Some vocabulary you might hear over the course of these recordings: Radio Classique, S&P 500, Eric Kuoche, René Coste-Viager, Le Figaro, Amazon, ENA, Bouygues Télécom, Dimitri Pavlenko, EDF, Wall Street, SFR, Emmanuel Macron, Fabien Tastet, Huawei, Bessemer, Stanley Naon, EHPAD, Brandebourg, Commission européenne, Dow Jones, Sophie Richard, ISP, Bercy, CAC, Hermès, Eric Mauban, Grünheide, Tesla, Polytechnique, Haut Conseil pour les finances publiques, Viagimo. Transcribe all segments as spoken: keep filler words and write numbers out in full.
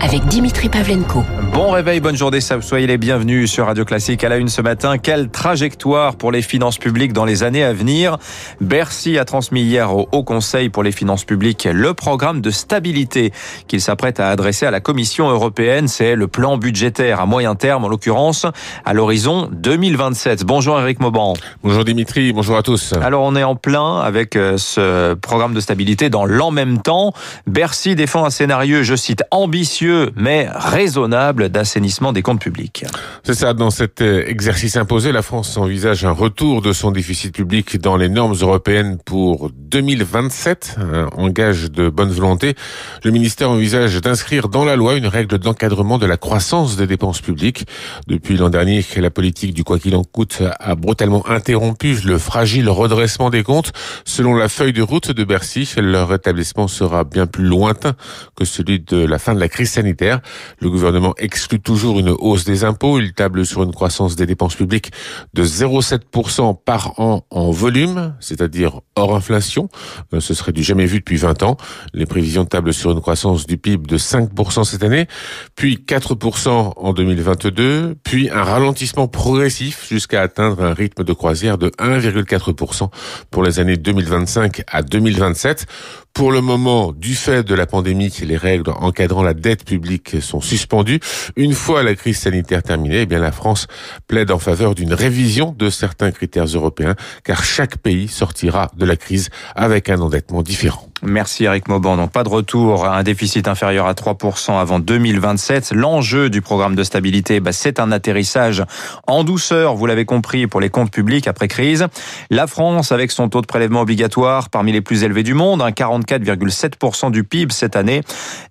avec Dimitri Pavlenko. Bon réveil, bonne journée, soyez les bienvenus sur Radio Classique. À la une ce matin, quelle trajectoire pour les finances publiques dans les années à venir? Bercy a transmis hier au Haut Conseil pour les finances publiques le programme de stabilité qu'il s'apprête à adresser à la Commission européenne. C'est le plan budgétaire à moyen terme, en l'occurrence, à l'horizon deux mille vingt-sept. Bonjour Eric Mauban. Bonjour Dimitri, bonjour à tous. Alors on est en plein avec ce programme de stabilité dans l'en même temps. Bercy défend un scénario, je cite, ambitieux mais raisonnable d'assainissement des comptes publics. C'est ça, dans cet exercice imposé, la France envisage un retour de son déficit public dans les normes européennes pour deux mille vingt-sept, en gage de bonne volonté. Le ministère envisage d'inscrire dans la loi une règle d'encadrement de la croissance des dépenses publiques. Depuis l'an dernier, la politique du quoi qu'il en coûte a brutalement interrompu le fragile redressement des comptes. Selon la feuille de route de Bercy, leur rétablissement sera bien plus lointain que celui de la fin de la crise sanitaire. Le gouvernement exclut toujours une hausse des impôts. Il table sur une croissance des dépenses publiques de zéro virgule sept pour cent par an en volume, c'est-à-dire hors inflation. Ce serait du jamais vu depuis vingt ans. Les prévisions tablent sur une croissance du P I B de cinq pour cent cette année, puis quatre pour cent en deux mille vingt-deux, puis un ralentissement progressif jusqu'à atteindre un rythme de croisière de un virgule quatre pour cent pour les années deux mille vingt-cinq à deux mille vingt-sept. Pour le moment, du fait de la pandémie, les règles encadrant la dette publique sont suspendues. Une fois la crise sanitaire terminée, eh bien la France plaide en faveur d'une révision de certains critères européens, car chaque pays sortira de la crise avec un endettement différent. Merci Eric Mauban. Donc pas de retour à un déficit inférieur à trois pour cent avant deux mille vingt-sept. L'enjeu du programme de stabilité, bah, c'est un atterrissage en douceur, vous l'avez compris, pour les comptes publics après crise. La France, avec son taux de prélèvement obligatoire parmi les plus élevés du monde, un quarante-quatre virgule sept pour cent du P I B cette année,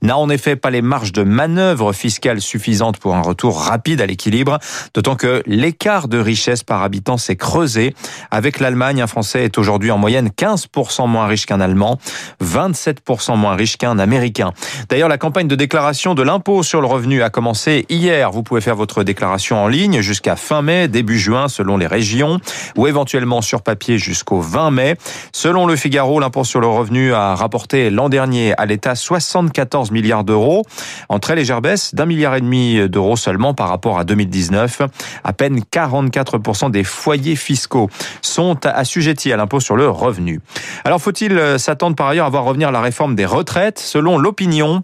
n'a en effet pas les marges de manœuvre fiscale suffisantes pour un retour rapide à l'équilibre, d'autant que l'écart de richesse par habitant s'est creusé. Avec l'Allemagne, un Français est aujourd'hui en moyenne quinze pour cent moins riche qu'un Allemand, vingt-sept pour cent moins riche qu'un Américain. D'ailleurs, la campagne de déclaration de l'impôt sur le revenu a commencé hier. Vous pouvez faire votre déclaration en ligne jusqu'à fin mai, début juin, selon les régions, ou éventuellement sur papier jusqu'au vingt mai. Selon Le Figaro, l'impôt sur le revenu a rapporté l'an dernier à l'État soixante-quatorze milliards d'euros, en très légère baisse d'un milliard et demi d'euros seulement par rapport à deux mille dix-neuf. À peine quarante-quatre pour cent des foyers fiscaux sont assujettis à l'impôt sur le revenu. Alors, faut-il s'attendre par ailleurs à voir revenir la réforme des retraites? Selon l'Opinion,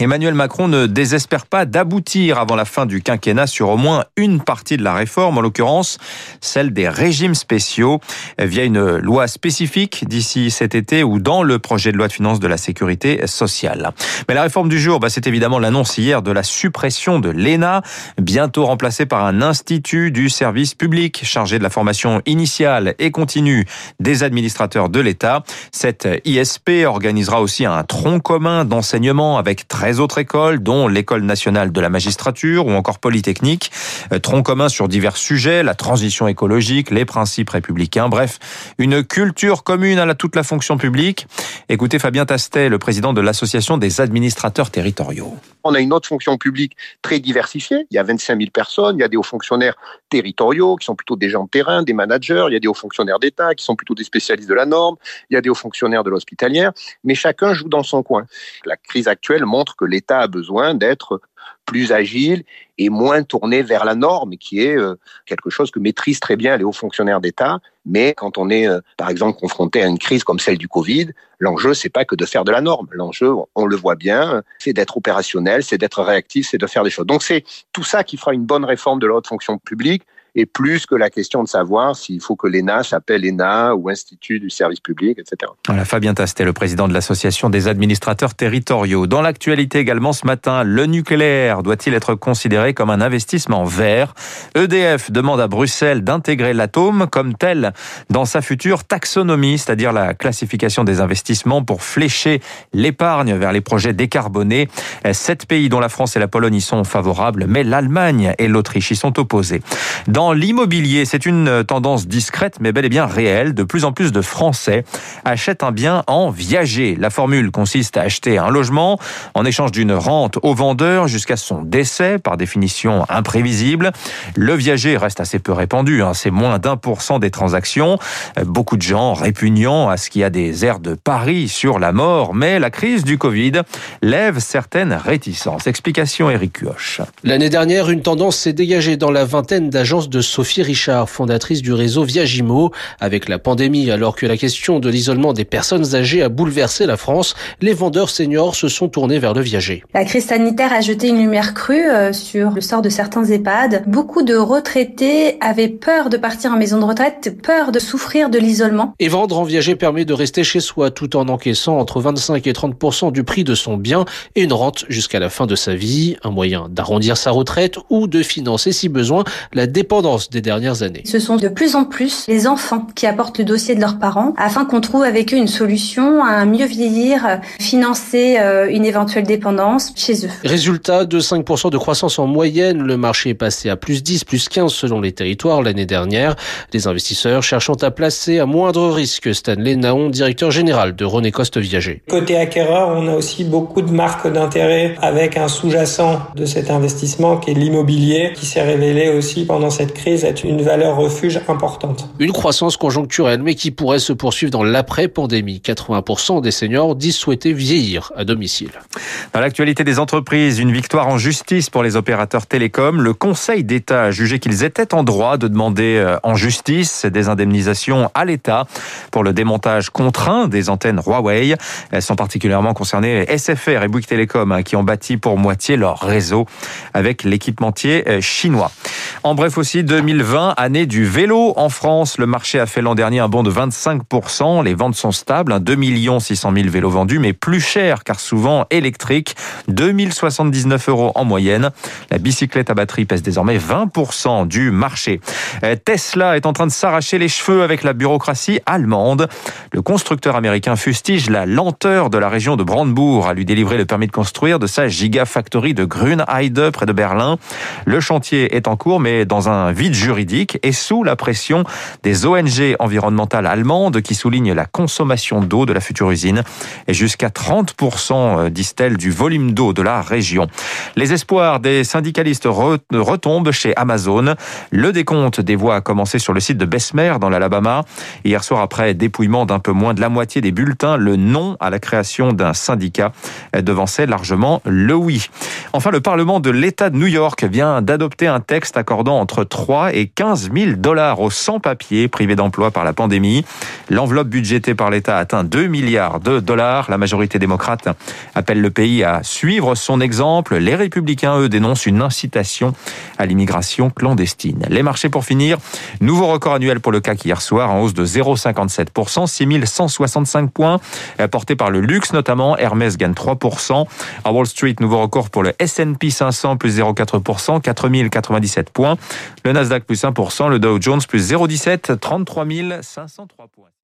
Emmanuel Macron ne désespère pas d'aboutir avant la fin du quinquennat sur au moins une partie de la réforme, en l'occurrence celle des régimes spéciaux, via une loi spécifique d'ici cet été ou dans le projet de loi de finances de la sécurité sociale. Mais la réforme du jour, bah, c'est évidemment l'annonce hier de la suppression de l'E N A, bientôt remplacée par un institut du service public chargé de la formation initiale et continue des administrateurs de l'État. Cette I S P organisera aussi un tronc commun d'enseignement avec très les autres écoles, dont l'École nationale de la magistrature ou encore Polytechnique. Tronc commun sur divers sujets, la transition écologique, les principes républicains, bref, une culture commune à toute la fonction publique. Écoutez Fabien Tastet, le président de l'Association des administrateurs territoriaux. On a une autre fonction publique très diversifiée. Il y a vingt-cinq mille personnes, il y a des hauts fonctionnaires territoriaux qui sont plutôt des gens de terrain, des managers, il y a des hauts fonctionnaires d'État qui sont plutôt des spécialistes de la norme, il y a des hauts fonctionnaires de l'hospitalière, mais chacun joue dans son coin. La crise actuelle montre que l'État a besoin d'être plus agile et moins tourné vers la norme, qui est quelque chose que maîtrisent très bien les hauts fonctionnaires d'État. Mais quand on est, par exemple, confronté à une crise comme celle du Covid, l'enjeu, c'est pas que de faire de la norme. L'enjeu, on le voit bien, c'est d'être opérationnel, c'est d'être réactif, c'est de faire des choses. Donc c'est tout ça qui fera une bonne réforme de la haute fonction publique, et plus que la question de savoir s'il faut que l'E N A s'appelle E N A ou Institut du service public, et cetera. Voilà, Fabien Tastet, le président de l'Association des administrateurs territoriaux. Dans l'actualité également ce matin, le nucléaire doit-il être considéré comme un investissement vert? E D F demande à Bruxelles d'intégrer l'atome comme tel dans sa future taxonomie, c'est-à-dire la classification des investissements pour flécher l'épargne vers les projets décarbonés. Sept pays dont la France et la Pologne y sont favorables, mais l'Allemagne et l'Autriche y sont opposés. Dans dans l'immobilier. C'est une tendance discrète mais bel et bien réelle. De plus en plus de Français achètent un bien en viager. La formule consiste à acheter un logement en échange d'une rente au vendeur jusqu'à son décès, par définition imprévisible. Le viager reste assez peu répandu, hein. C'est moins d'un pour cent des transactions. Beaucoup de gens répugnants à ce qu'il y a des airs de pari sur la mort, mais la crise du Covid lève certaines réticences. Explication Eric Kuoche. L'année dernière, une tendance s'est dégagée dans la vingtaine d'agences de Sophie Richard, fondatrice du réseau Viagimo. Avec la pandémie, alors que la question de l'isolement des personnes âgées a bouleversé la France, les vendeurs seniors se sont tournés vers le viager. La crise sanitaire a jeté une lumière crue sur le sort de certains EHPAD. Beaucoup de retraités avaient peur de partir en maison de retraite, peur de souffrir de l'isolement. Et vendre en viager permet de rester chez soi tout en encaissant entre vingt-cinq et trente pour cent du prix de son bien et une rente jusqu'à la fin de sa vie. Un moyen d'arrondir sa retraite ou de financer si besoin la dépendance des dernières années. Ce sont de plus en plus les enfants qui apportent le dossier de leurs parents afin qu'on trouve avec eux une solution à mieux vieillir, financer une éventuelle dépendance chez eux. Résultat de cinq pour cent de croissance en moyenne, le marché est passé à plus dix, plus quinze selon les territoires l'année dernière. Les investisseurs cherchant à placer à moindre risque. Stanley Naon, directeur général de René Coste-Viager. Côté acquéreur, on a aussi beaucoup de marques d'intérêt avec un sous-jacent de cet investissement qui est l'immobilier, qui s'est révélé aussi pendant cette crise être une valeur refuge importante. Une croissance conjoncturelle mais qui pourrait se poursuivre dans l'après-pandémie. quatre-vingts pour cent des seniors disent souhaiter vieillir à domicile. Dans l'actualité des entreprises, une victoire en justice pour les opérateurs télécoms. Le Conseil d'État a jugé qu'ils étaient en droit de demander en justice des indemnisations à l'État pour le démontage contraint des antennes Huawei. Elles sont particulièrement concernées S F R et Bouygues Télécom qui ont bâti pour moitié leur réseau avec l'équipementier chinois. En bref aussi, deux mille vingt, année du vélo en France. Le marché a fait l'an dernier un bond de vingt-cinq pour cent. Les ventes sont stables, deux millions six cent mille vélos vendus, mais plus chers car souvent électriques, deux mille soixante-dix-neuf euros en moyenne. La bicyclette à batterie pèse désormais vingt pour cent du marché. Tesla est en train de s'arracher les cheveux avec la bureaucratie allemande. Le constructeur américain fustige la lenteur de la région de Brandebourg à lui délivrer le permis de construire de sa gigafactory de Grünheide près de Berlin. Le chantier est en cours mais dans un vide juridique et sous la pression des O N G environnementales allemandes qui soulignent la consommation d'eau de la future usine et jusqu'à trente pour cent, disent-elles, du volume d'eau de la région. Les espoirs des syndicalistes retombent chez Amazon. Le décompte des voix a commencé sur le site de Bessemer dans l'Alabama. Hier soir, après dépouillement d'un peu moins de la moitié des bulletins, le non à la création d'un syndicat devançait largement le oui. Enfin, le Parlement de l'État de New York vient d'adopter un texte accordant entre trois et quinze mille dollars aux sans-papiers privés d'emploi par la pandémie. L'enveloppe budgétée par l'État atteint deux milliards de dollars. La majorité démocrate appelle le pays à suivre son exemple. Les républicains, eux, dénoncent une incitation à l'immigration clandestine. Les marchés pour finir. Nouveau record annuel pour le C A C hier soir, en hausse de zéro virgule cinquante-sept pour cent, six mille cent soixante-cinq points, porté par le luxe notamment. Hermès gagne trois pour cent. À Wall Street, nouveau record pour le S and P cinq cents, plus zéro virgule quatre pour cent, quatre mille quatre-vingt-dix-sept points. Le Nasdaq, plus un pour cent. Le Dow Jones, plus zéro virgule dix-sept, trente-trois mille cinq cent trois points.